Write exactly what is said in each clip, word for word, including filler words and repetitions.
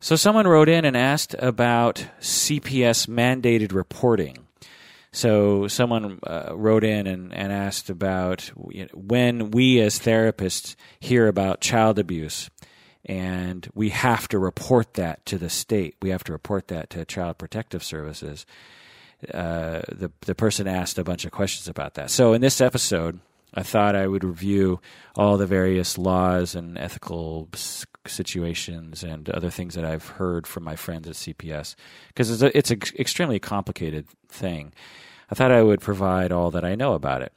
So someone wrote in and asked about C P S mandated reporting. So someone uh, wrote in and, and asked about you know, when we as therapists hear about child abuse and we have to report that to the state, we have to report that to Child Protective Services. Uh, the the person asked a bunch of questions about that. So in this episode, I thought I would review all the various laws and ethical situations and other things that I've heard from my friends at C P S, because it's a, it's an extremely complicated thing. I thought I would provide all that I know about it.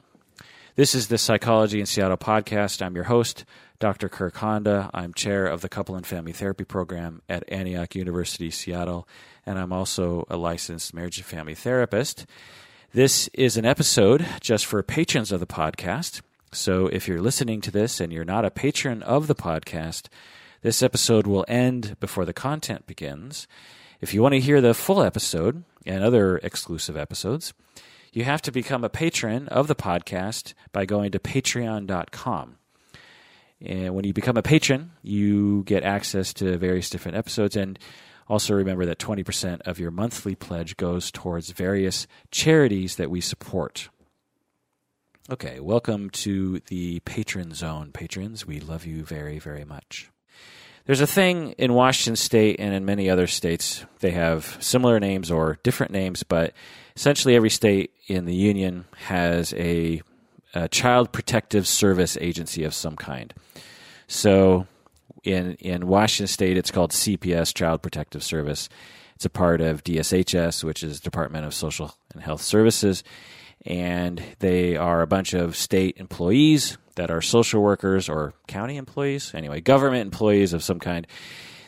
This is the Psychology in Seattle podcast. I'm your host, Doctor Kirk Honda. I'm chair of the Couple and Family Therapy Program at Antioch University, Seattle, and I'm also a licensed marriage and family therapist. This is an episode just for patrons of the podcast. So if you're listening to this and you're not a patron of the podcast, this episode will end before the content begins. If you want to hear the full episode and other exclusive episodes, you have to become a patron of the podcast by going to patreon dot com. And when you become a patron, you get access to various different episodes. And also remember that twenty percent of your monthly pledge goes towards various charities that we support. Okay, welcome to the Patron Zone, patrons. We love you very, very much. There's a thing in Washington State and in many other states. They have similar names or different names, but essentially every state in the union has a, a Child Protective Service agency of some kind. So in in Washington State, it's called C P S, Child Protective Service. It's a part of D S H S, which is Department of Social and Health Services, and they are a bunch of state employees that are social workers or county employees, anyway, government employees of some kind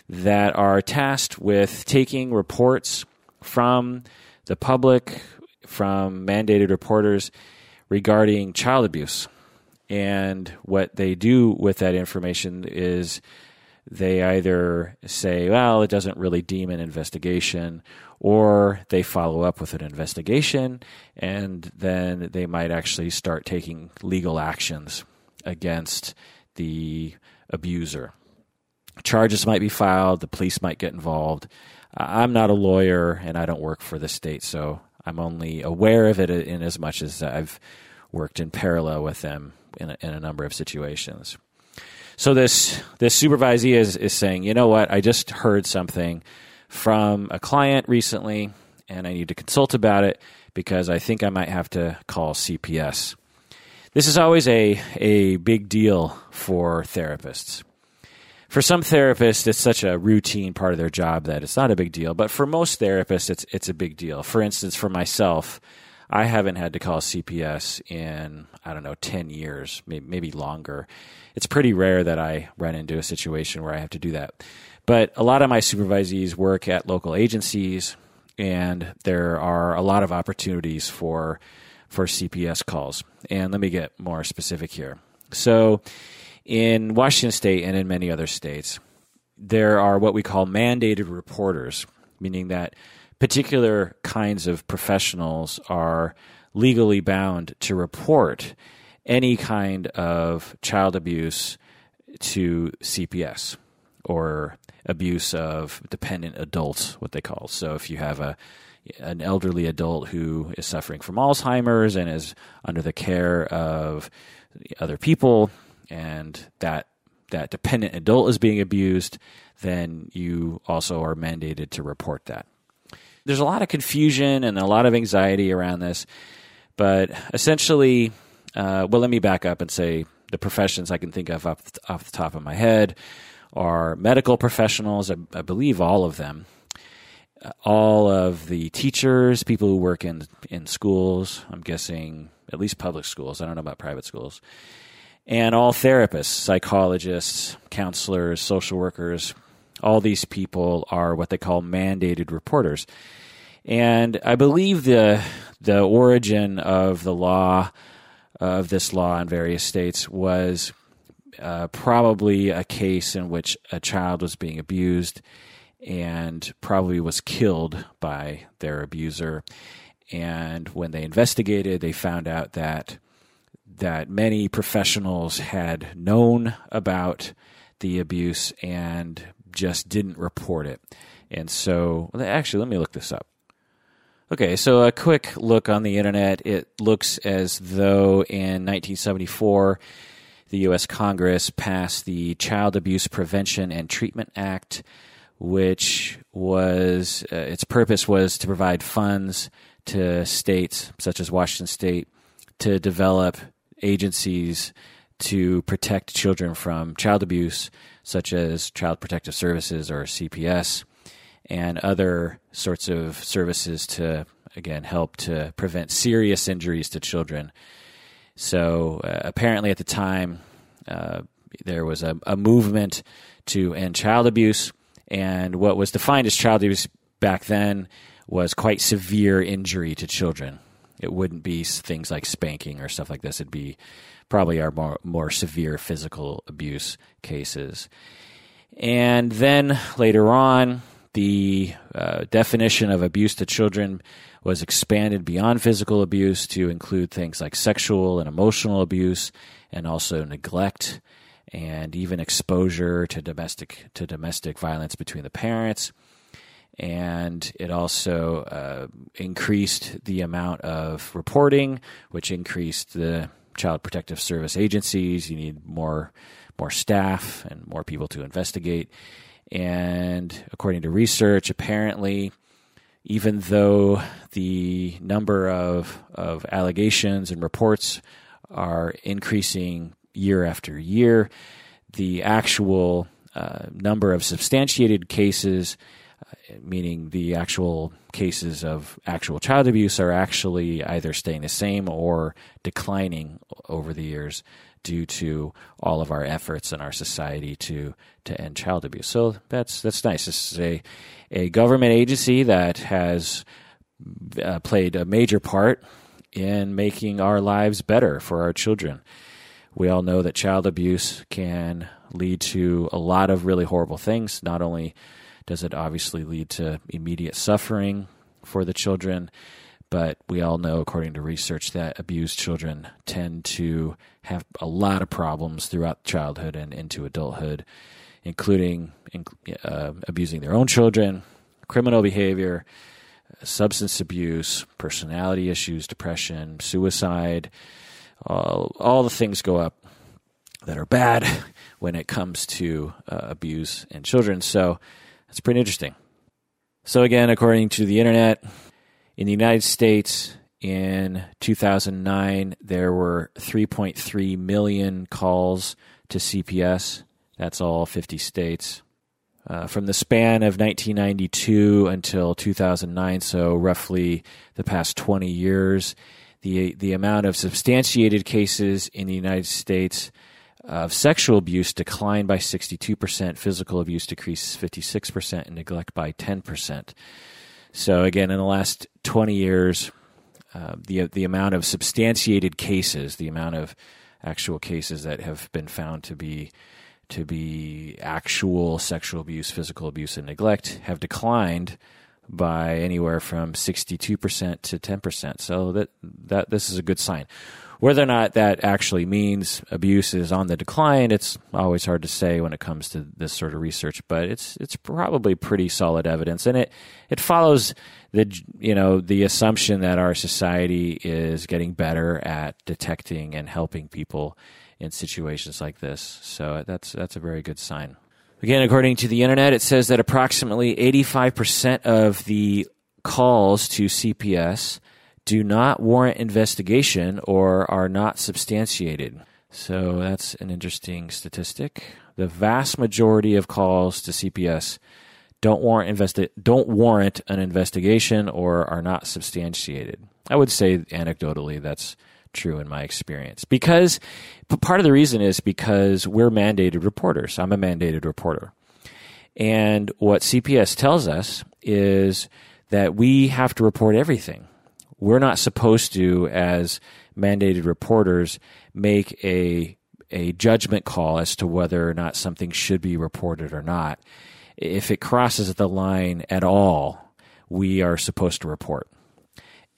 that are tasked with taking reports from the public, from mandated reporters regarding child abuse. And what they do with that information is they either say, well, it doesn't really deem an investigation, or they follow up with an investigation, and then they might actually start taking legal actions against the abuser. Charges might be filed. The police might get involved. I'm not a lawyer, and I don't work for the state, so I'm only aware of it in as much as I've worked in parallel with them in a, in a number of situations. So this this supervisee is, is saying, you know what, I just heard something from a client recently, and I need to consult about it because I think I might have to call C P S. This is always a, a big deal for therapists. For some therapists, it's such a routine part of their job that it's not a big deal. But for most therapists, it's it's a big deal. For instance, for myself, I haven't had to call C P S in, I don't know, ten years, maybe, maybe longer. It's pretty rare that I run into a situation where I have to do that. But a lot of my supervisees work at local agencies, and there are a lot of opportunities for for C P S calls. And let me get more specific here. So in Washington State and in many other states, there are what we call mandated reporters, meaning that particular kinds of professionals are legally bound to report any kind of child abuse to C P S, or abuse of dependent adults, what they call. So if you have a an elderly adult who is suffering from Alzheimer's and is under the care of other people, and that that dependent adult is being abused, then you also are mandated to report that. There's a lot of confusion and a lot of anxiety around this, but essentially, uh, well, let me back up and say the professions I can think of off the, off the top of my head are medical professionals, I, I believe all of them, all of the teachers, people who work in, in schools, I'm guessing at least public schools, I don't know about private schools, and all therapists, psychologists, counselors, social workers. All these people are what they call mandated reporters. And I believe the the origin of the law, of this law in various states, was uh, probably a case in which a child was being abused and probably was killed by their abuser. And when they investigated, they found out that that many professionals had known about the abuse and just didn't report it. And so, actually, let me look this up. Okay, so a quick look on the internet. It looks as though in nineteen seventy-four, the U S Congress passed the Child Abuse Prevention and Treatment Act, which was, uh, its purpose was to provide funds to states, such as Washington State, to develop agencies to protect children from child abuse, such as Child Protective Services, or C P S, and other sorts of services to, again, help to prevent serious injuries to children. So uh, apparently at the time, uh, there was a, a movement to end child abuse, and what was defined as child abuse back then was quite severe injury to children. It wouldn't be things like spanking or stuff like this. It'd be probably our more, more severe physical abuse cases. And then later on, the uh, definition of abuse to children was expanded beyond physical abuse to include things like sexual and emotional abuse, and also neglect, and even exposure to domestic to domestic violence between the parents. And it also uh, increased the amount of reporting, which increased the Child Protective Service agencies. You need more more staff and more people to investigate. And according to research, apparently, even though the number of, of allegations and reports are increasing year after year, the actual uh, number of substantiated cases, uh, meaning the actual cases of actual child abuse, are actually either staying the same or declining over the years, due to all of our efforts in our society to to end child abuse. So that's that's nice. This is a, a government agency that has uh, played a major part in making our lives better for our children. We all know that child abuse can lead to a lot of really horrible things. Not only does it obviously lead to immediate suffering for the children, but we all know, according to research, that abused children tend to have a lot of problems throughout childhood and into adulthood, including uh, abusing their own children, criminal behavior, substance abuse, personality issues, depression, suicide. All, all the things go up that are bad when it comes to uh, abuse in children. So that's pretty interesting. So again, according to the internet, in the United States in two thousand nine, there were three point three million calls to C P S. That's all fifty states. Uh, from the span of nineteen ninety-two until two thousand nine, so roughly the past twenty years, the, the amount of substantiated cases in the United States of sexual abuse declined by sixty-two percent, physical abuse decreased fifty-six percent, and neglect by ten percent. So again, in the last twenty years, uh, the the amount of substantiated cases, the amount of actual cases that have been found to be to be actual sexual abuse, physical abuse, and neglect, have declined by anywhere from sixty-two percent to ten percent. So that that this is a good sign. Whether or not that actually means abuse is on the decline, it's always hard to say when it comes to this sort of research, but it's it's probably pretty solid evidence, and it it follows the you know the assumption that our society is getting better at detecting and helping people in situations like this. So that's that's a very good sign. Again, according to the internet, it says that approximately eighty-five percent of the calls to C P S do not warrant investigation or are not substantiated. So that's an interesting statistic. The vast majority of calls to C P S don't warrant investi- don't warrant an investigation or are not substantiated. I would say anecdotally that's true in my experience, because part of the reason is because we're mandated reporters. I'm a mandated reporter. And what C P S tells us is that we have to report everything. We're not supposed to, as mandated reporters, make a a judgment call as to whether or not something should be reported or not. If it crosses the line at all, we are supposed to report.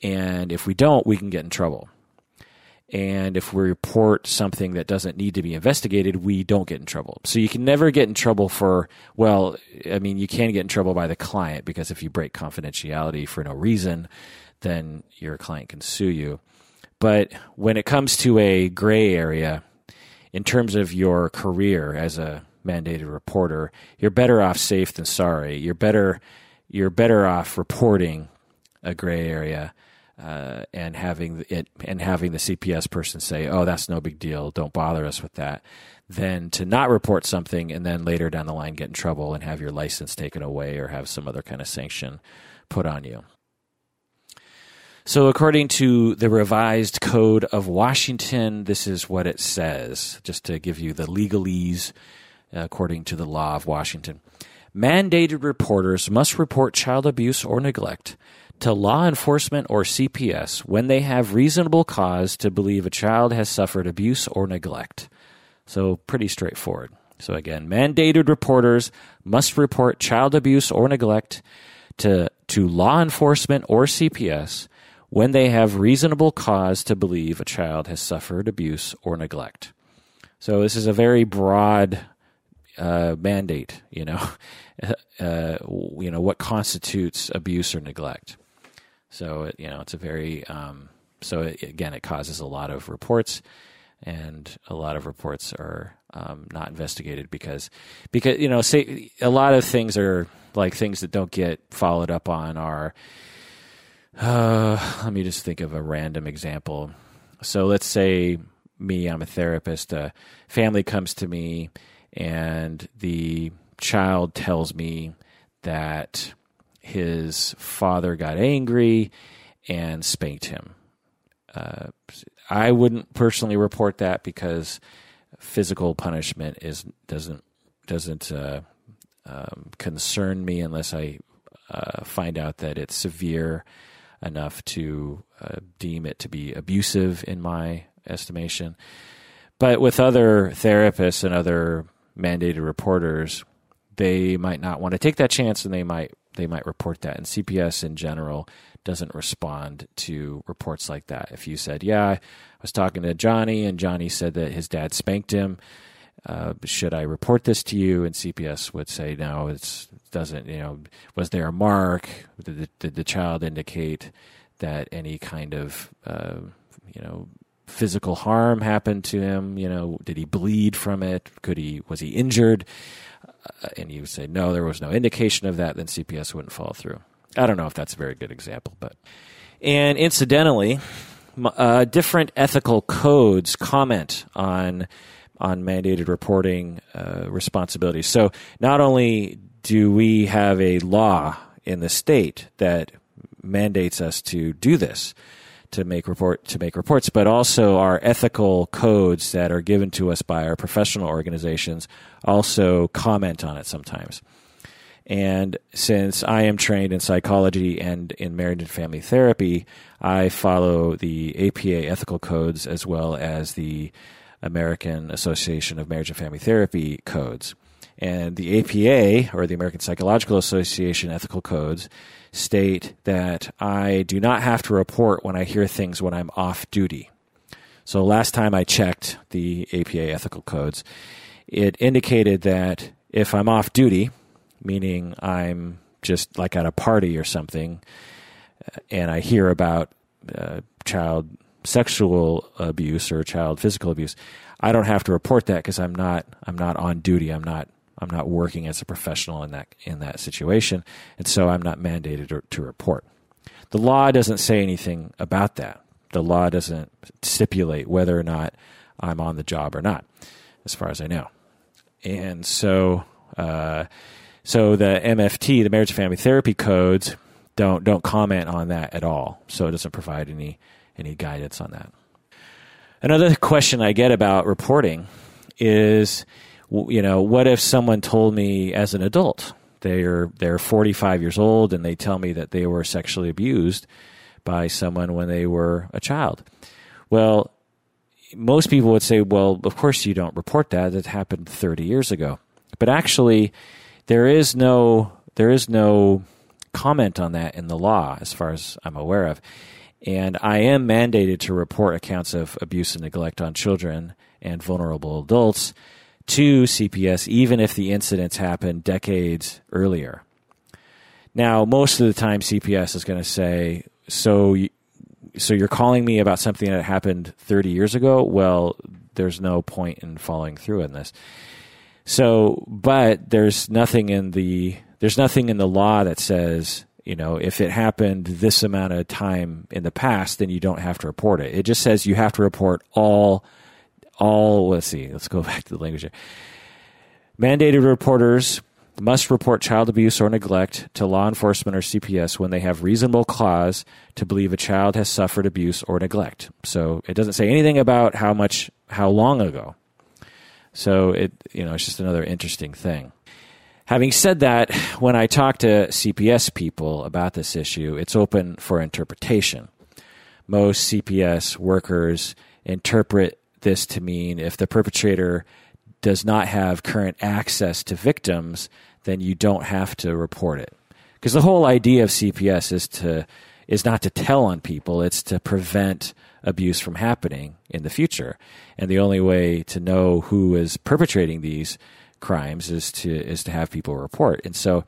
And if we don't, we can get in trouble. And if we report something that doesn't need to be investigated, we don't get in trouble. So you can never get in trouble for, well, I mean, you can get in trouble by the client, because if you break confidentiality for no reason, then your client can sue you. But when it comes to a gray area, in terms of your career as a mandated reporter, you're better off safe than sorry. You're better, you're better off reporting a gray area uh, and having it and having the C P S person say, "Oh, that's no big deal. Don't bother us with that," than to not report something and then later down the line get in trouble and have your license taken away or have some other kind of sanction put on you. So according to the Revised Code of Washington, this is what it says, just to give you the legalese according to the law of Washington. Mandated reporters must report child abuse or neglect to law enforcement or C P S when they have reasonable cause to believe a child has suffered abuse or neglect. So pretty straightforward. So again, mandated reporters must report child abuse or neglect to, to law enforcement or C P S when they have reasonable cause to believe a child has suffered abuse or neglect. So this is a very broad uh, mandate, you know, uh, you know, what constitutes abuse or neglect. So, it, you know, it's a very, um, so it, again, it causes a lot of reports, and a lot of reports are um, not investigated because, because, you know, say a lot of things are like things that don't get followed up on are, Uh, let me just think of a random example. So let's say me, I'm a therapist. A family comes to me and the child tells me that his father got angry and spanked him. Uh, I wouldn't personally report that because physical punishment is doesn't doesn't uh, um, concern me unless I uh, find out that it's severe enough to uh, deem it to be abusive in my estimation. But with other therapists and other mandated reporters, they might not want to take that chance, and they might they might report that. And C P S in general doesn't respond to reports like that. If you said, yeah, I was talking to Johnny, and Johnny said that his dad spanked him, Uh, should I report this to you? And C P S would say, no, it's doesn't, you know, was there a mark? Did, did the child indicate that any kind of, uh, you know, physical harm happened to him? You know, did he bleed from it? Could he, was he injured? Uh, and you would say, no, there was no indication of that. Then C P S wouldn't follow through. I don't know if that's a very good example, but, and incidentally, uh, different ethical codes comment on on mandated reporting uh, responsibilities. So not only do we have a law in the state that mandates us to do this, to make report to make reports, but also our ethical codes that are given to us by our professional organizations also comment on it sometimes. And since I am trained in psychology and in marriage and family therapy, I follow the A P A ethical codes as well as the American Association of Marriage and Family Therapy codes. And the A P A, or the American Psychological Association ethical codes, state that I do not have to report when I hear things when I'm off duty. So last time I checked the A P A ethical codes, it indicated that if I'm off duty, meaning I'm just like at a party or something, and I hear about uh, child sexual abuse or child physical abuse, I don't have to report that because I'm not I'm not on duty. I'm not I'm not working as a professional in that in that situation, and so I'm not mandated to report. The law doesn't say anything about that. The law doesn't stipulate whether or not I'm on the job or not, as far as I know. And so, uh, so the M F T, the Marriage and Family Therapy codes, don't don't comment on that at all. So it doesn't provide any. Any guidance on that? Another question I get about reporting is, you know, what if someone told me as an adult, they're they're forty-five years old and they tell me that they were sexually abused by someone when they were a child? Well, most people would say, well, of course you don't report that. It happened thirty years ago. But actually, there is no there is no comment on that in the law, as far as I'm aware of. And I am mandated to report accounts of abuse and neglect on children and vulnerable adults to C P S, even if the incidents happened decades earlier. Now, most of the time, C P S is going to say, so, so you're calling me about something that happened thirty years ago? Well, there's no point in following through on this. So, but there's nothing in the there's nothing in the law that says, you know, if it happened this amount of time in the past, then you don't have to report it. It just says you have to report all all let's see, let's go back to the language here. Mandated reporters must report child abuse or neglect to law enforcement or C P S when they have reasonable cause to believe a child has suffered abuse or neglect. So it doesn't say anything about how much how long ago. So it, you know, it's just another interesting thing. Having said that, when I talk to C P S people about this issue, it's open for interpretation. Most C P S workers interpret this to mean if the perpetrator does not have current access to victims, then you don't have to report it. Because the whole idea of C P S is to is not to tell on people, it's to prevent abuse from happening in the future. And the only way to know who is perpetrating these crimes is to is to have people report. And so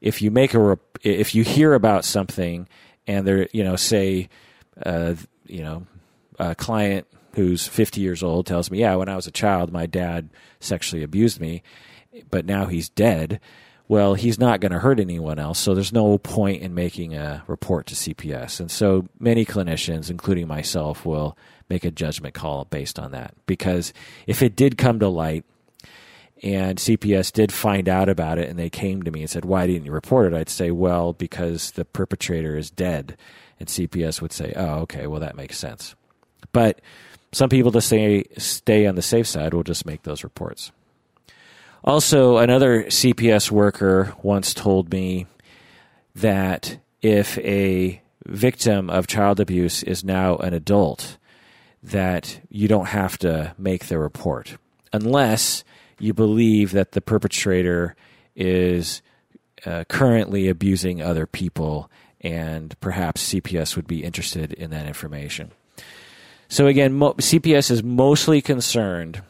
if you make a if you hear about something and there, you know, say uh, you know, a client who's fifty years old tells me, yeah, when I was a child, my dad sexually abused me, but now he's dead. Well, he's not going to hurt anyone else, so there's no point in making a report to C P S. And so many clinicians, including myself, will make a judgment call based on that. Because if it did come to light and C P S did find out about it and they came to me and said, why didn't you report it? I'd say, well, because the perpetrator is dead. And C P S would say, oh, okay, well, that makes sense. But some people, to say, stay on the safe side, will just make those reports. Also, another C P S worker once told me that if a victim of child abuse is now an adult, that you don't have to make the report unless you believe that the perpetrator is uh, currently abusing other people, and perhaps C P S would be interested in that information. So again, mo- C P S is mostly concerned,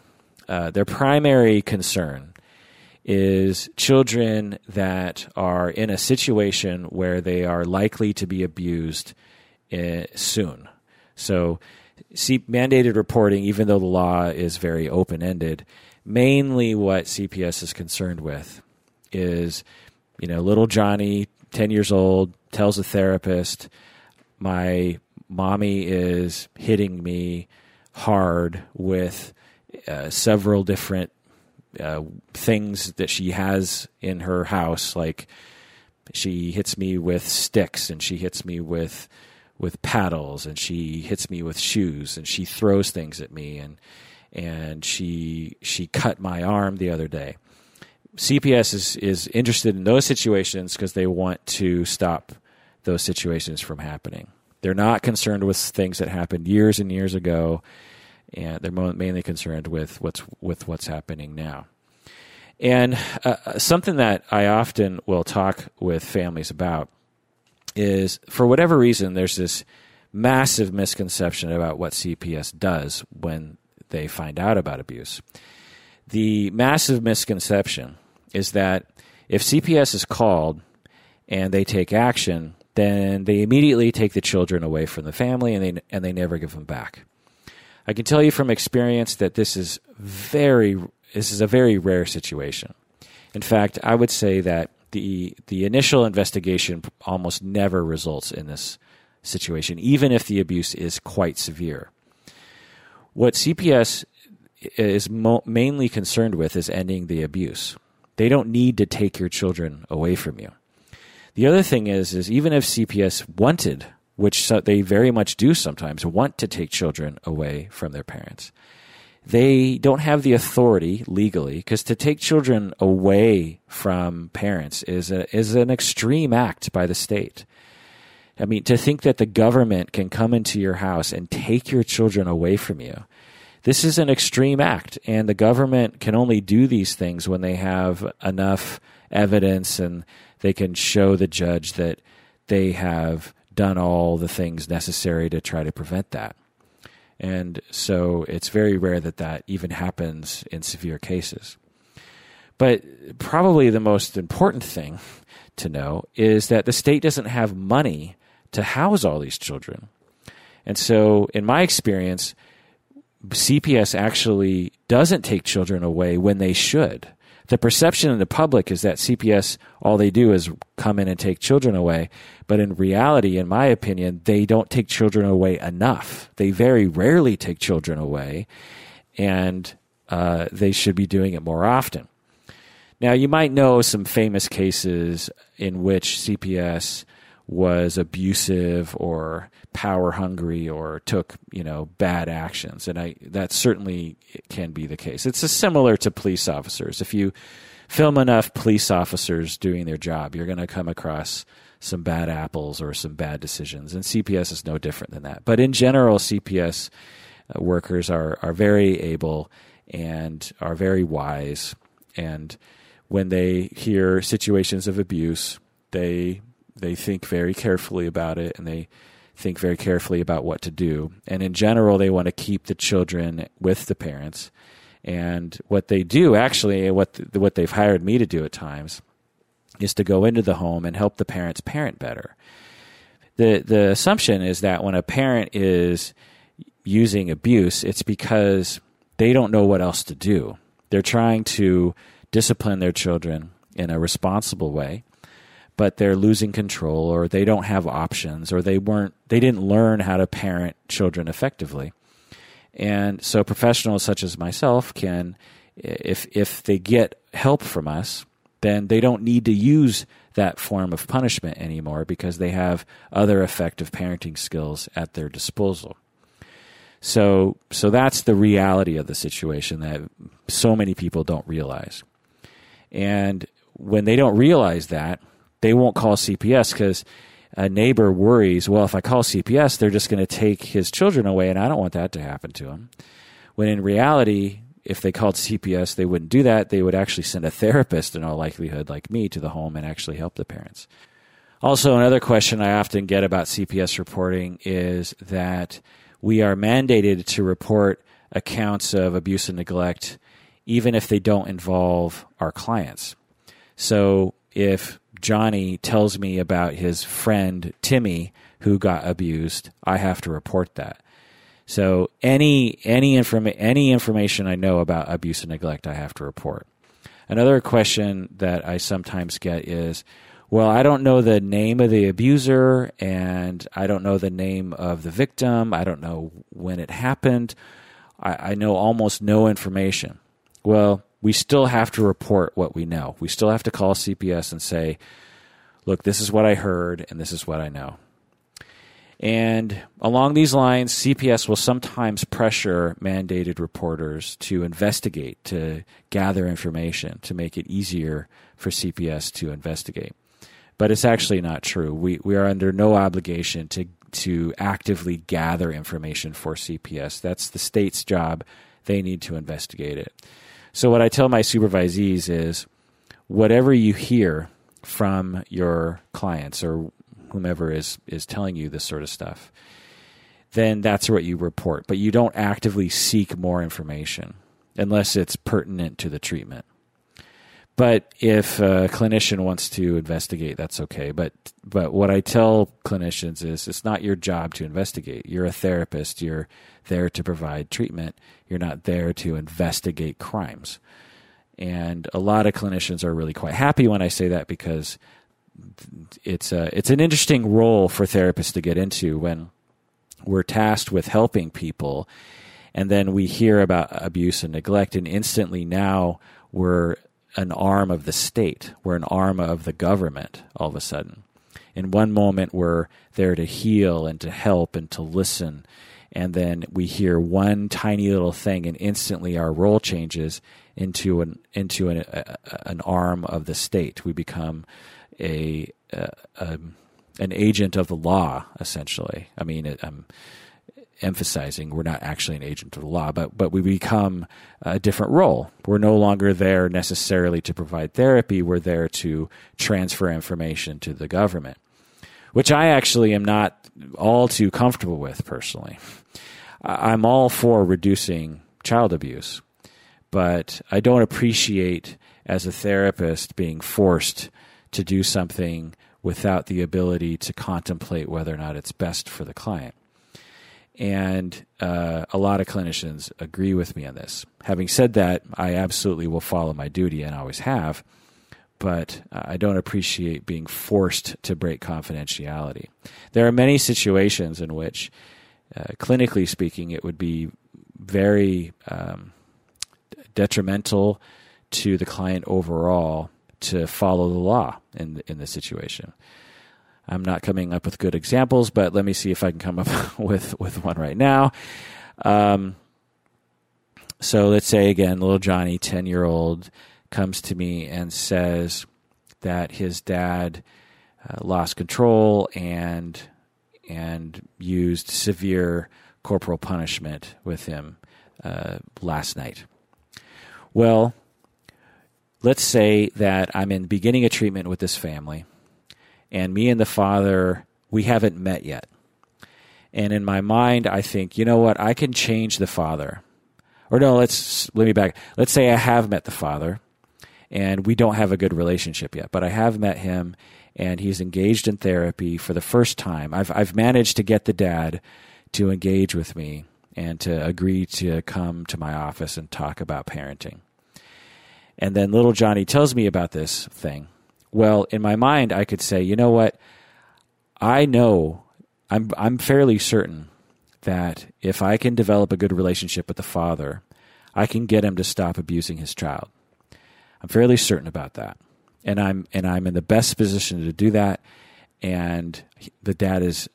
uh, their primary concern is children that are in a situation where they are likely to be abused uh, soon. So C- mandated reporting, even though the law is very open-ended, mainly what C P S is concerned with is, you know, little Johnny, ten years old, tells a therapist, my mommy is hitting me hard with uh, several different Uh, things that she has in her house. Like, she hits me with sticks, and she hits me with with paddles, and she hits me with shoes, and she throws things at me, and and she she cut my arm the other day. C P S is, is interested in those situations because they want to stop those situations from happening. They're not concerned with things that happened years and years ago. And they're mainly concerned with what's with what's happening now. And uh, something that I often will talk with families about is, for whatever reason, there's this massive misconception about what C P S does when they find out about abuse. The massive misconception is that if C P S is called and they take action, then they immediately take the children away from the family and they and they never give them back. I can tell you from experience that this is very this is a very rare situation. In fact, I would say that the the initial investigation almost never results in this situation, even if the abuse is quite severe. What C P S is mo- mainly concerned with is ending the abuse. They don't need to take your children away from you. The other thing is, is even if C P S wanted, which they very much do sometimes, want to take children away from their parents, they don't have the authority legally, because to take children away from parents is a, is an extreme act by the state. I mean, to think that the government can come into your house and take your children away from you, this is an extreme act, and the government can only do these things when they have enough evidence and they can show the judge that they have done all the things necessary to try to prevent that. And so it's very rare that that even happens in severe cases. But probably the most important thing to know is that the state doesn't have money to house all these children. And so in my experience, C P S actually doesn't take children away when they should. The perception in the public is that C P S, all they do is come in and take children away. But in reality, in my opinion, they don't take children away enough. They very rarely take children away, and uh, they should be doing it more often. Now, you might know some famous cases in which C P S was abusive or power hungry or took, you know, bad actions. And I, that certainly can be the case. It's similar to police officers. If you film enough police officers doing their job, you're going to come across some bad apples or some bad decisions. And C P S is no different than that. But in general, C P S workers are, are very able and are very wise. And when they hear situations of abuse, they they think very carefully about it, and they think very carefully about what to do. And in general, they want to keep the children with the parents. And what they do actually, what the, what they've hired me to do at times, is to go into the home and help the parents parent better. The the assumption is that when a parent is using abuse, it's because they don't know what else to do. They're trying to discipline their children in a responsible way, but they're losing control, or they don't have options, or they weren't, they didn't learn how to parent children effectively. And so professionals such as myself can, if if they get help from us, then they don't need to use that form of punishment anymore because they have other effective parenting skills at their disposal. So so that's the reality of the situation that so many people don't realize. And when they don't realize that, they won't call C P S because a neighbor worries, well, if I call C P S, they're just going to take his children away, and I don't want that to happen to him. When in reality, if they called C P S, they wouldn't do that. They would actually send a therapist, in all likelihood, like me, to the home and actually help the parents. Also, another question I often get about C P S reporting is that we are mandated to report accounts of abuse and neglect, even if they don't involve our clients. So if Johnny tells me about his friend Timmy who got abused, I have to report that. So any any inform any information I know about abuse and neglect, I have to report. Another question that I sometimes get is, well, I don't know the name of the abuser, and I don't know the name of the victim. I don't know when it happened. I, I know almost no information. Well, we still have to report what we know. We still have to call C P S and say, look, this is what I heard and this is what I know. And along these lines, C P S will sometimes pressure mandated reporters to investigate, to gather information, to make it easier for C P S to investigate. But it's actually not true. We we are under no obligation to to actively gather information for C P S. That's the state's job. They need to investigate it. So what I tell my supervisees is, whatever you hear from your clients or whomever is, is telling you this sort of stuff, then that's what you report. But you don't actively seek more information unless it's pertinent to the treatment. But if a clinician wants to investigate, that's okay. But but what I tell clinicians is it's not your job to investigate. You're a therapist. You're there to provide treatment. You're not there to investigate crimes. And a lot of clinicians are really quite happy when I say that, because it's a, it's an interesting role for therapists to get into when we're tasked with helping people. And then we hear about abuse and neglect, and instantly now we're an arm of the state. We're an arm of the government all of a sudden. In one moment, we're there to heal and to help and to listen. And then we hear one tiny little thing, and instantly our role changes into an into an, a, an arm of the state. We become a, a, a an agent of the law, essentially. I mean, I'm emphasizing we're not actually an agent of the law, but but we become a different role. We're no longer there necessarily to provide therapy. We're there to transfer information to the government, which I actually am not all too comfortable with personally. I'm all for reducing child abuse, but I don't appreciate as a therapist being forced to do something without the ability to contemplate whether or not it's best for the client. And uh, a lot of clinicians agree with me on this. Having said that, I absolutely will follow my duty and always have, but I don't appreciate being forced to break confidentiality. There are many situations in which, uh, clinically speaking, it would be very um, detrimental to the client overall to follow the law in the, in this situation. I'm not coming up with good examples, but let me see if I can come up with, with one right now. Um, so let's say, again, little Johnny, ten-year-old, comes to me and says that his dad uh, lost control and and used severe corporal punishment with him uh, last night. Well, let's say that I'm in beginning a treatment with this family, and me and the father, we haven't met yet. And in my mind, I think, you know what, I can change the father. Or no, let's let me back. Let's say I have met the father, and we don't have a good relationship yet, but I have met him, and he's engaged in therapy for the first time. I've I've managed to get the dad to engage with me and to agree to come to my office and talk about parenting. And then little Johnny tells me about this thing. Well, in my mind, I could say, you know what? I know, I'm I'm fairly certain that if I can develop a good relationship with the father, I can get him to stop abusing his child. I'm fairly certain about that. And I'm and I'm in the best position to do that. And the dad is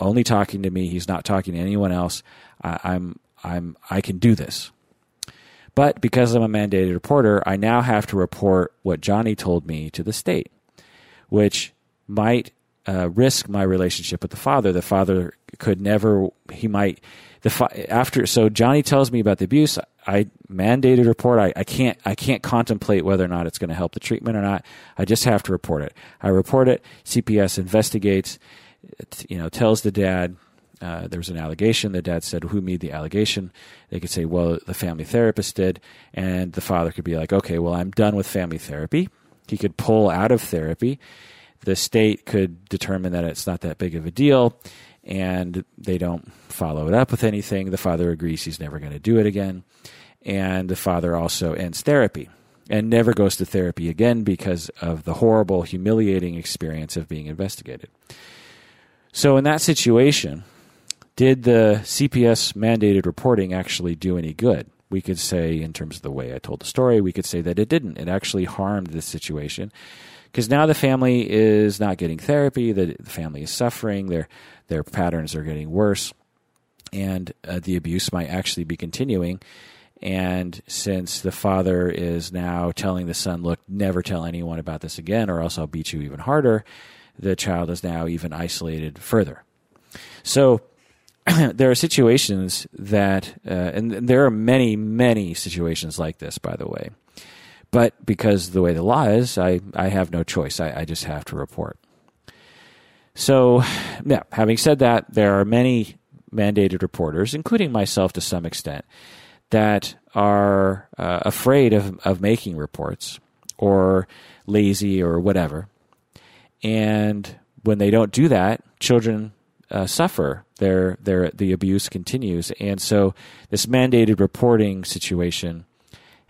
only talking to me. He's not talking to anyone else. I, I'm I'm I can do this. But because I'm a mandated reporter, I now have to report what Johnny told me to the state, which might uh, risk my relationship with the father. The father could never, he might, the fa- after, so Johnny tells me about the abuse. I mandated report. I, I can't, I can't contemplate whether or not it's going to help the treatment or not. I just have to report it. I report it. C P S investigates, you know, tells the dad, Uh, there was an allegation. The dad said, who made the allegation? They could say, well, the family therapist did. And the father could be like, okay, well, I'm done with family therapy. He could pull out of therapy. The state could determine that it's not that big of a deal, and they don't follow it up with anything. The father agrees he's never going to do it again. And the father also ends therapy and never goes to therapy again because of the horrible, humiliating experience of being investigated. So in that situation, did the C P S mandated reporting actually do any good? We could say, in terms of the way I told the story, we could say that it didn't. It actually harmed this situation because now the family is not getting therapy. The family is suffering. Their their patterns are getting worse, and uh, the abuse might actually be continuing. And since the father is now telling the son, look, never tell anyone about this again or else I'll beat you even harder, the child is now even isolated further. So there are situations that, uh, and there are many, many situations like this, by the way. But because of the way the law is, I, I have no choice. I, I just have to report. So, yeah, having said that, there are many mandated reporters, including myself to some extent, that are uh, afraid of, of making reports or lazy or whatever. And when they don't do that, children Uh, suffer. Their, their, the abuse continues. And so this mandated reporting situation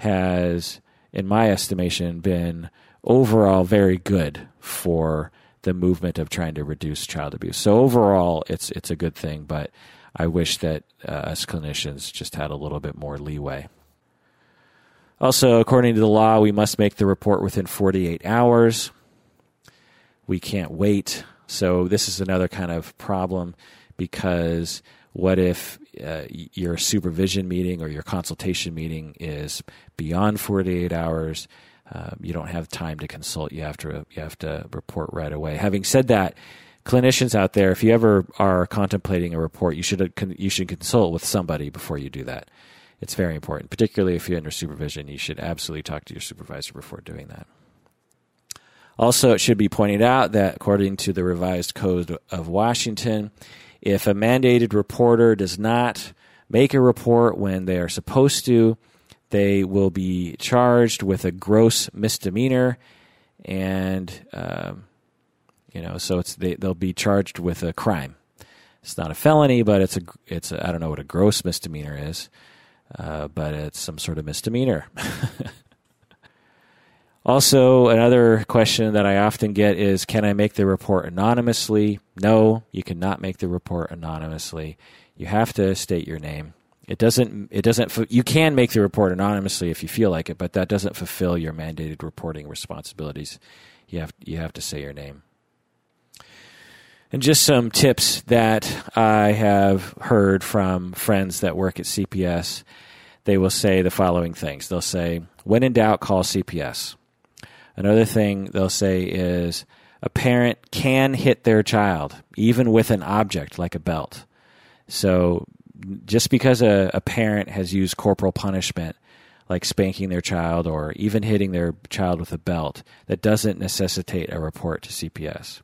has, in my estimation, been overall very good for the movement of trying to reduce child abuse. So overall, it's it's a good thing, but I wish that uh, us clinicians just had a little bit more leeway. Also, according to the law, we must make the report within forty-eight hours. We can't wait. So this is another kind of problem because what if uh, your supervision meeting or your consultation meeting is beyond forty-eight hours? Uh, you don't have time to consult. You have to, you have to report right away. Having said that, clinicians out there, if you ever are contemplating a report, you should you should consult with somebody before you do that. It's very important, particularly if you're under supervision. You should absolutely talk to your supervisor before doing that. Also, it should be pointed out that according to the Revised Code of Washington, if a mandated reporter does not make a report when they are supposed to, they will be charged with a gross misdemeanor, and um, you know, so it's they, they'll be charged with a crime. It's not a felony, but it's a it's a, I don't know what a gross misdemeanor is, uh, but it's some sort of misdemeanor. Also, another question that I often get is, can I make the report anonymously? No, you cannot make the report anonymously. You have to state your name. It doesn't, it doesn't, you can make the report anonymously if you feel like it, but that doesn't fulfill your mandated reporting responsibilities. You have, you have to say your name. And just some tips that I have heard from friends that work at C P S. They will say the following things. They'll say, when in doubt, call C P S. Another thing they'll say is, a parent can hit their child, even with an object like a belt. So just because a, a parent has used corporal punishment, like spanking their child or even hitting their child with a belt, that doesn't necessitate a report to C P S.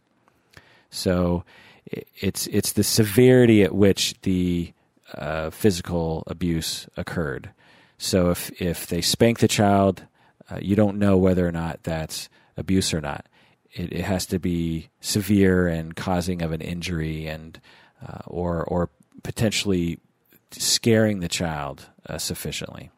So it's it's the severity at which the uh, physical abuse occurred. So if, if they spank the child, Uh, you don't know whether or not that's abuse or not. It, it has to be severe and causing of an injury, and uh, or or potentially scaring the child uh, sufficiently.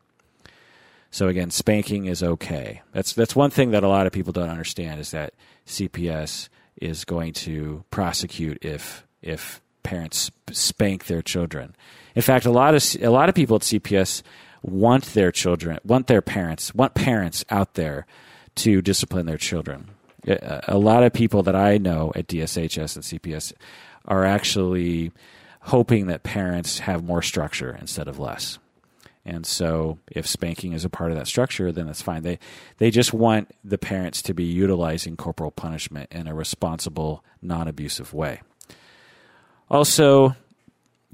So again, spanking is okay. That's that's one thing that a lot of people don't understand, is that C P S is going to prosecute if if parents spank their children. In fact, a lot of a lot of people at C P S want their children, want their parents, want parents out there to discipline their children. A lot of people that I know at D S H S and C P S are actually hoping that parents have more structure instead of less. And so if spanking is a part of that structure, then that's fine. They they just want the parents to be utilizing corporal punishment in a responsible, non-abusive way. Also,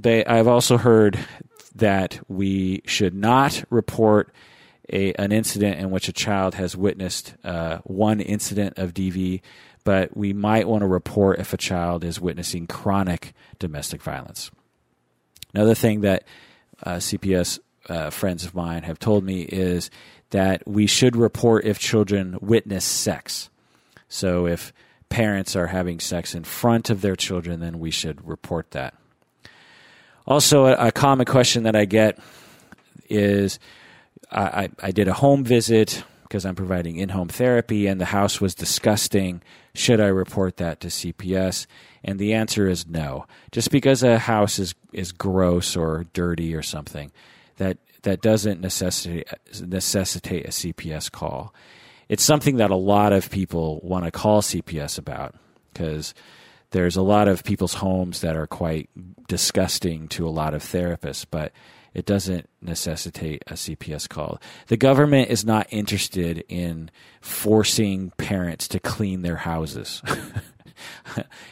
they I've also heard that we should not report a, an incident in which a child has witnessed uh, one incident of D V, but we might want to report if a child is witnessing chronic domestic violence. Another thing that uh, C P S uh, friends of mine have told me is that we should report if children witness sex. So if parents are having sex in front of their children, then we should report that. Also, a common question that I get is, I, I did a home visit because I'm providing in-home therapy, and the house was disgusting. Should I report that to C P S? And the answer is no. Just because a house is, is gross or dirty or something, that that doesn't necessitate, necessitate a C P S call. It's something that a lot of people want to call C P S about, because there's a lot of people's homes that are quite disgusting to a lot of therapists, but it doesn't necessitate a C P S call. The government is not interested in forcing parents to clean their houses.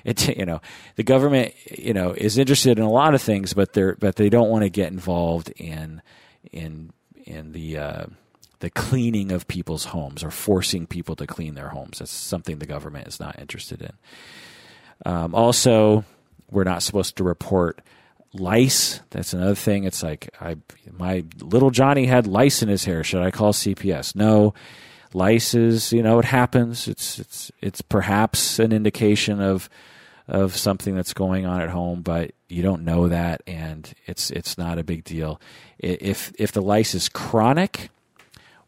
It, you know, the government, you know, is interested in a lot of things, but they're but they don't want to get involved in in in the uh, the cleaning of people's homes or forcing people to clean their homes. That's something the government is not interested in. Um, also, we're not supposed to report lice. That's another thing. It's like, I, my little Johnny had lice in his hair. Should I call C P S? No, lice is, you know, it happens. It's it's it's perhaps an indication of of something that's going on at home, but you don't know that, and it's it's not a big deal. If if the lice is chronic,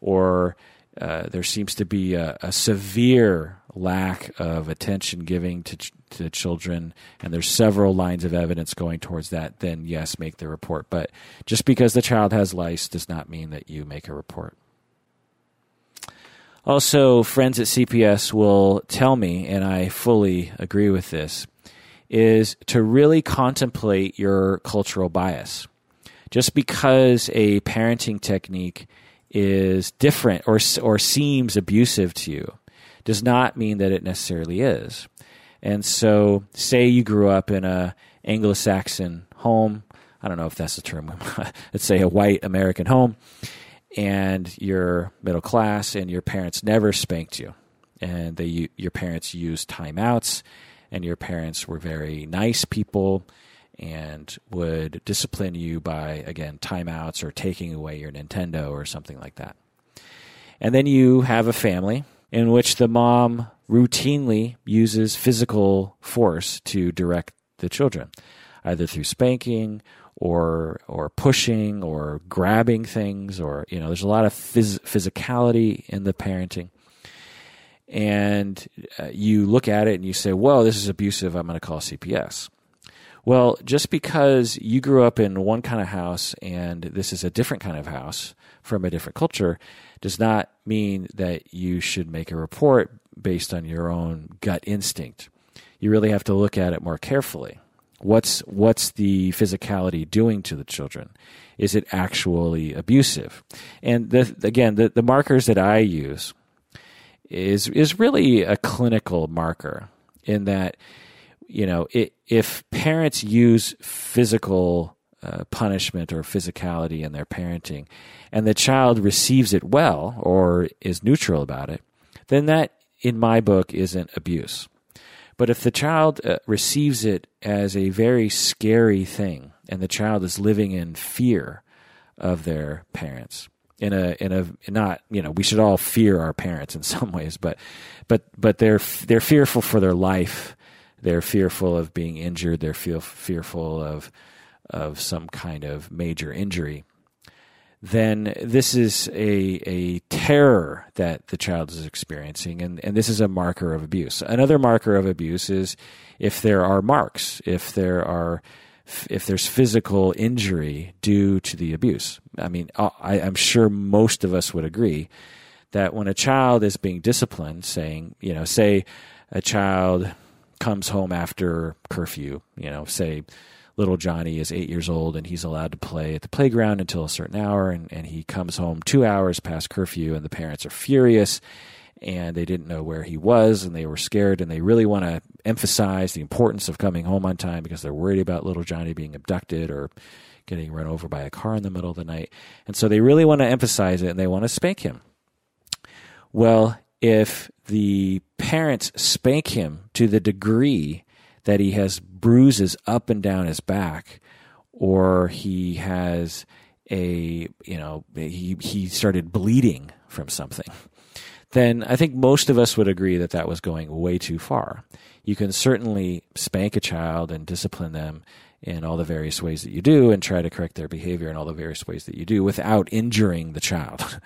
or uh, there seems to be a, a severe lack of attention giving to ch- to children, and there's several lines of evidence going towards that, then yes, make the report. But just because the child has lice does not mean that you make a report. Also, friends at C P S will tell me, and I fully agree with this, is to really contemplate your cultural bias. Just because a parenting technique is different or or seems abusive to you does not mean that it necessarily is. And so, say you grew up in a Anglo-Saxon home, I don't know if that's the term, let's say a white American home, and you're middle class and your parents never spanked you. and they your parents used timeouts, and your parents were very nice people and would discipline you by, again, timeouts or taking away your Nintendo or something like that. And then you have a family in which the mom routinely uses physical force to direct the children, either through spanking or or pushing or grabbing things, or, you know, there's a lot of phys- physicality in the parenting. And uh, you look at it and you say, well, this is abusive, I'm going to call C P S. Well, just because you grew up in one kind of house and this is a different kind of house from a different culture does not mean that you should make a report based on your own gut instinct. You really have to look at it more carefully. What's what's the physicality doing to the children? Is it actually abusive? And the, again, the, the markers that I use is is really a clinical marker in that, you know, it, if parents use physical uh, punishment or physicality in their parenting and the child receives it well or is neutral about it, then that, in my book, isn't abuse. But if the child uh, receives it as a very scary thing and the child is living in fear of their parents, in a in a not, you know, we should all fear our parents in some ways, but but but they're they're fearful for their life. They're fearful of being injured. They're feel, fearful of of some kind of major injury. Then this is a a terror that the child is experiencing, and, and this is a marker of abuse. Another marker of abuse is if there are marks, if there are if there's physical injury due to the abuse. I mean, I, I'm sure most of us would agree that when a child is being disciplined, saying, you know, say a child comes home after curfew, you know, say little Johnny is eight years old and he's allowed to play at the playground until a certain hour, and, and he comes home two hours past curfew and the parents are furious and they didn't know where he was and they were scared and they really want to emphasize the importance of coming home on time because they're worried about little Johnny being abducted or getting run over by a car in the middle of the night. And so they really want to emphasize it and they want to spank him. Well, if the parents spank him to the degree that he has bruises up and down his back, or he has a, you know, he, he started bleeding from something, then I think most of us would agree that that was going way too far. You can certainly spank a child and discipline them in all the various ways that you do and try to correct their behavior in all the various ways that you do without injuring the child.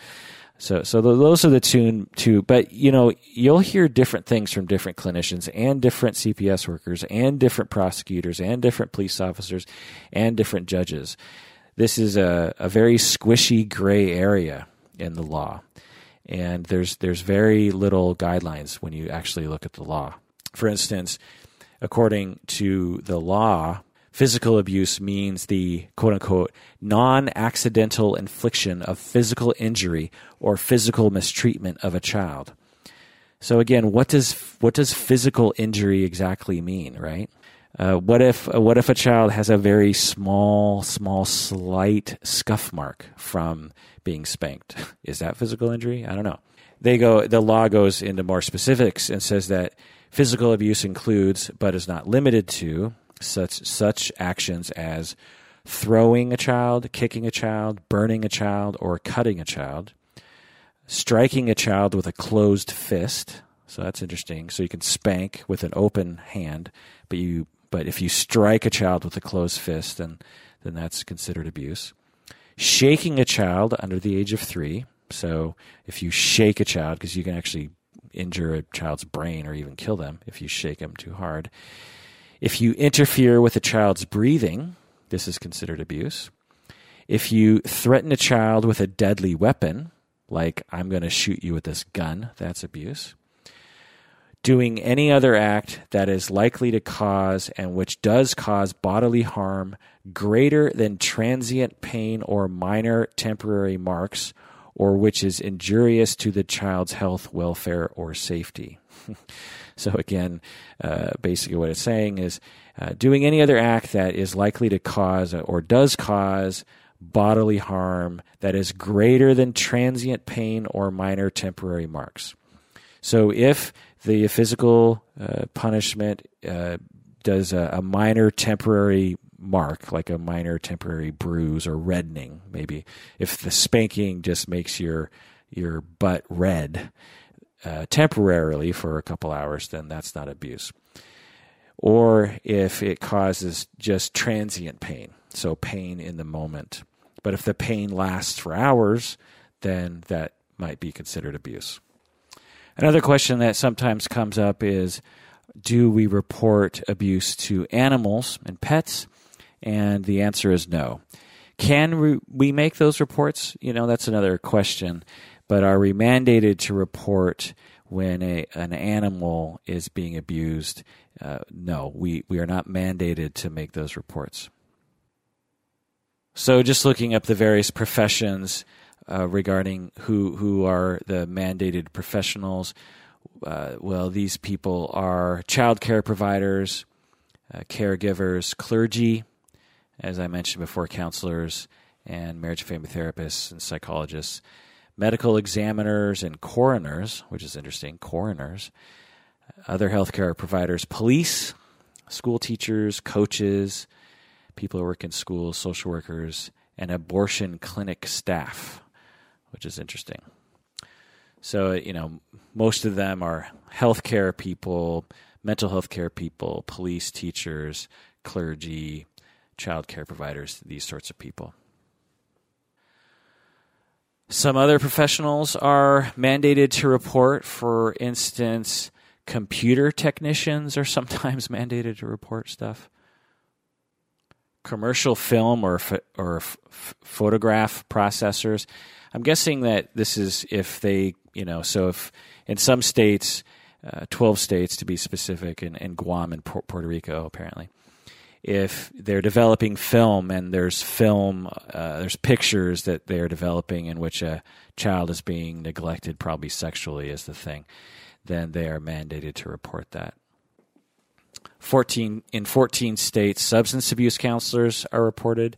So so those are the two, two, but, you know, you'll hear different things from different clinicians and different C P S workers and different prosecutors and different police officers and different judges. This is a, a very squishy gray area in the law, and there's there's very little guidelines when you actually look at the law. For instance, according to the law, physical abuse means the, quote-unquote, non-accidental infliction of physical injury or physical mistreatment of a child. So again, what does what does physical injury exactly mean, right? Uh, what if what if a child has a very small, small, slight scuff mark from being spanked? Is that physical injury? I don't know. They go. The law goes into more specifics and says that physical abuse includes, but is not limited to, Such such actions as throwing a child, kicking a child, burning a child, or cutting a child, striking a child with a closed fist. So that's interesting. So you can spank with an open hand, but you but if you strike a child with a closed fist, then then that's considered abuse. Shaking a child under the age of three. So if you shake a child, because you can actually injure a child's brain or even kill them if you shake them too hard. If you interfere with a child's breathing, this is considered abuse. If you threaten a child with a deadly weapon, like I'm going to shoot you with this gun, that's abuse. Doing any other act that is likely to cause and which does cause bodily harm greater than transient pain or minor temporary marks, or which is injurious to the child's health, welfare, or safety. So again, uh, basically what it's saying is uh, doing any other act that is likely to cause or does cause bodily harm that is greater than transient pain or minor temporary marks. So if the physical uh, punishment uh, does a, a minor temporary mark, like a minor temporary bruise or reddening, maybe, if the spanking just makes your your butt red uh, temporarily for a couple hours, then that's not abuse. Or if it causes just transient pain, so pain in the moment. But if the pain lasts for hours, then that might be considered abuse. Another question that sometimes comes up is, do we report abuse to animals and pets? And the answer is no. Can we make those reports? You know, that's another question. But are we mandated to report when a, an animal is being abused? Uh, no, we, we are not mandated to make those reports. So just looking up the various professions uh, regarding who who are the mandated professionals, uh, well, these people are child care providers, uh, caregivers, clergy, as I mentioned before, counselors, and marriage and family therapists and psychologists, medical examiners and coroners, which is interesting, coroners, other healthcare providers, police, school teachers, coaches, people who work in schools, social workers, and abortion clinic staff, which is interesting. So, you know, most of them are healthcare people, mental health care people, police, teachers, clergy, child care providers, these sorts of people. Some other professionals are mandated to report. For instance, computer technicians are sometimes mandated to report stuff. Commercial film or ph- or f- photograph processors. I'm guessing that this is if they, you know, so if in some states, uh, twelve states to be specific, and, and Guam and P- Puerto Rico apparently, if they're developing film and there's film, uh, there's pictures that they're developing in which a child is being neglected, probably sexually is the thing, then they are mandated to report that. Fourteen in fourteen states, substance abuse counselors are reported,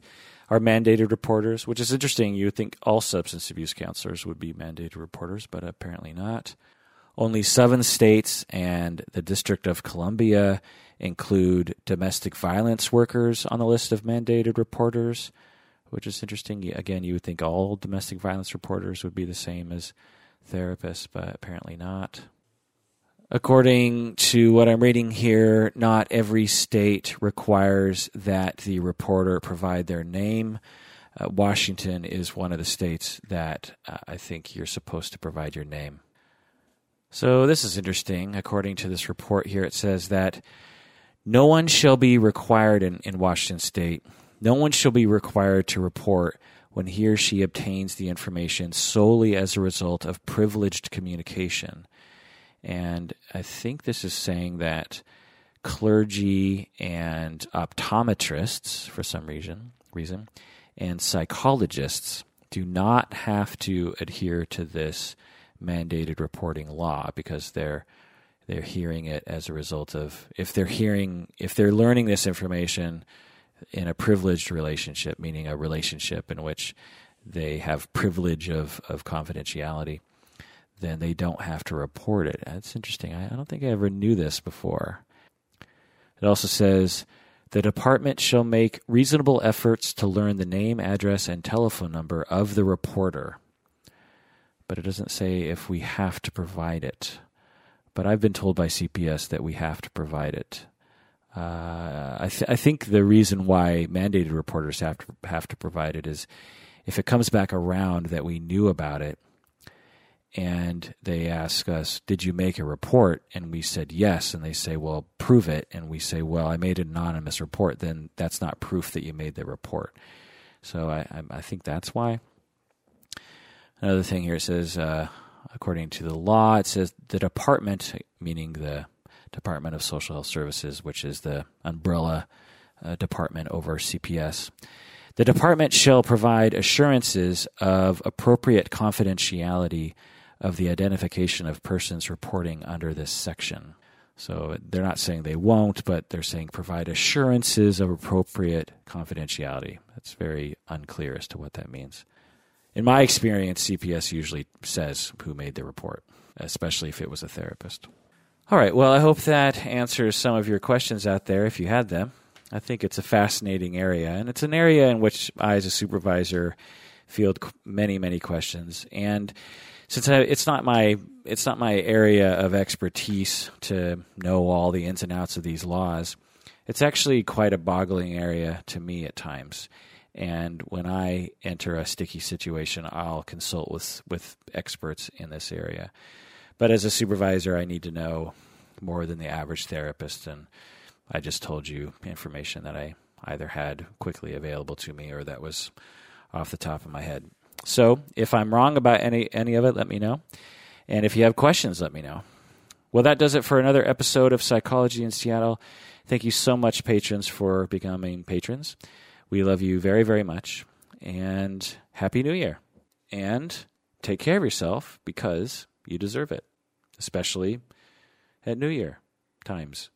are mandated reporters, which is interesting. You would think all substance abuse counselors would be mandated reporters, but apparently not. Only seven states and the District of Columbia include domestic violence workers on the list of mandated reporters, which is interesting. Again, you would think all domestic violence reporters would be the same as therapists, but apparently not. According to what I'm reading here, not every state requires that the reporter provide their name. Uh, Washington is one of the states that uh, I think you're supposed to provide your name. So this is interesting. According to this report here, it says that no one shall be required in, in Washington state, no one shall be required to report when he or she obtains the information solely as a result of privileged communication. And I think this is saying that clergy and optometrists, for some reason, reason, and psychologists do not have to adhere to this mandated reporting law because they're they're hearing it as a result of if they're hearing if they're learning this information in a privileged relationship, meaning a relationship in which they have privilege of, of confidentiality, then they don't have to report it. That's interesting. I don't think I ever knew this before. It also says, the department shall make reasonable efforts to learn the name, address, and telephone number of the reporter. But it doesn't say if we have to provide it. But I've been told by C P S that we have to provide it. Uh, I, th- I think the reason why mandated reporters have to, have to provide it is if it comes back around that we knew about it, and they ask us, did you make a report? And we said yes. And they say, well, prove it. And we say, well, I made an anonymous report. Then that's not proof that you made the report. So I, I think that's why. Another thing here, it says, uh, according to the law, it says the department, meaning the Department of Social Health Services, which is the umbrella uh, department over C P S, the department shall provide assurances of appropriate confidentiality of the identification of persons reporting under this section. So they're not saying they won't, but they're saying provide assurances of appropriate confidentiality. That's very unclear as to what that means. in my experience, C P S usually says who made the report, especially if it was a therapist. All right. Well, I hope that answers some of your questions out there if you had them. I think it's a fascinating area, and it's an area in which I, as a supervisor, field many, many questions. And since I, it's not my it's not my area of expertise to know all the ins and outs of these laws, it's actually quite a boggling area to me at times. And when I enter a sticky situation, I'll consult with, with experts in this area. But as a supervisor, I need to know more than the average therapist, and I just told you information that I either had quickly available to me or that was off the top of my head. So if I'm wrong about any, any of it, let me know. And if you have questions, let me know. Well, that does it for another episode of Psychology in Seattle. Thank you so much, patrons, for becoming patrons. We love you very, very much. And Happy New Year. And take care of yourself because you deserve it, especially at New Year times.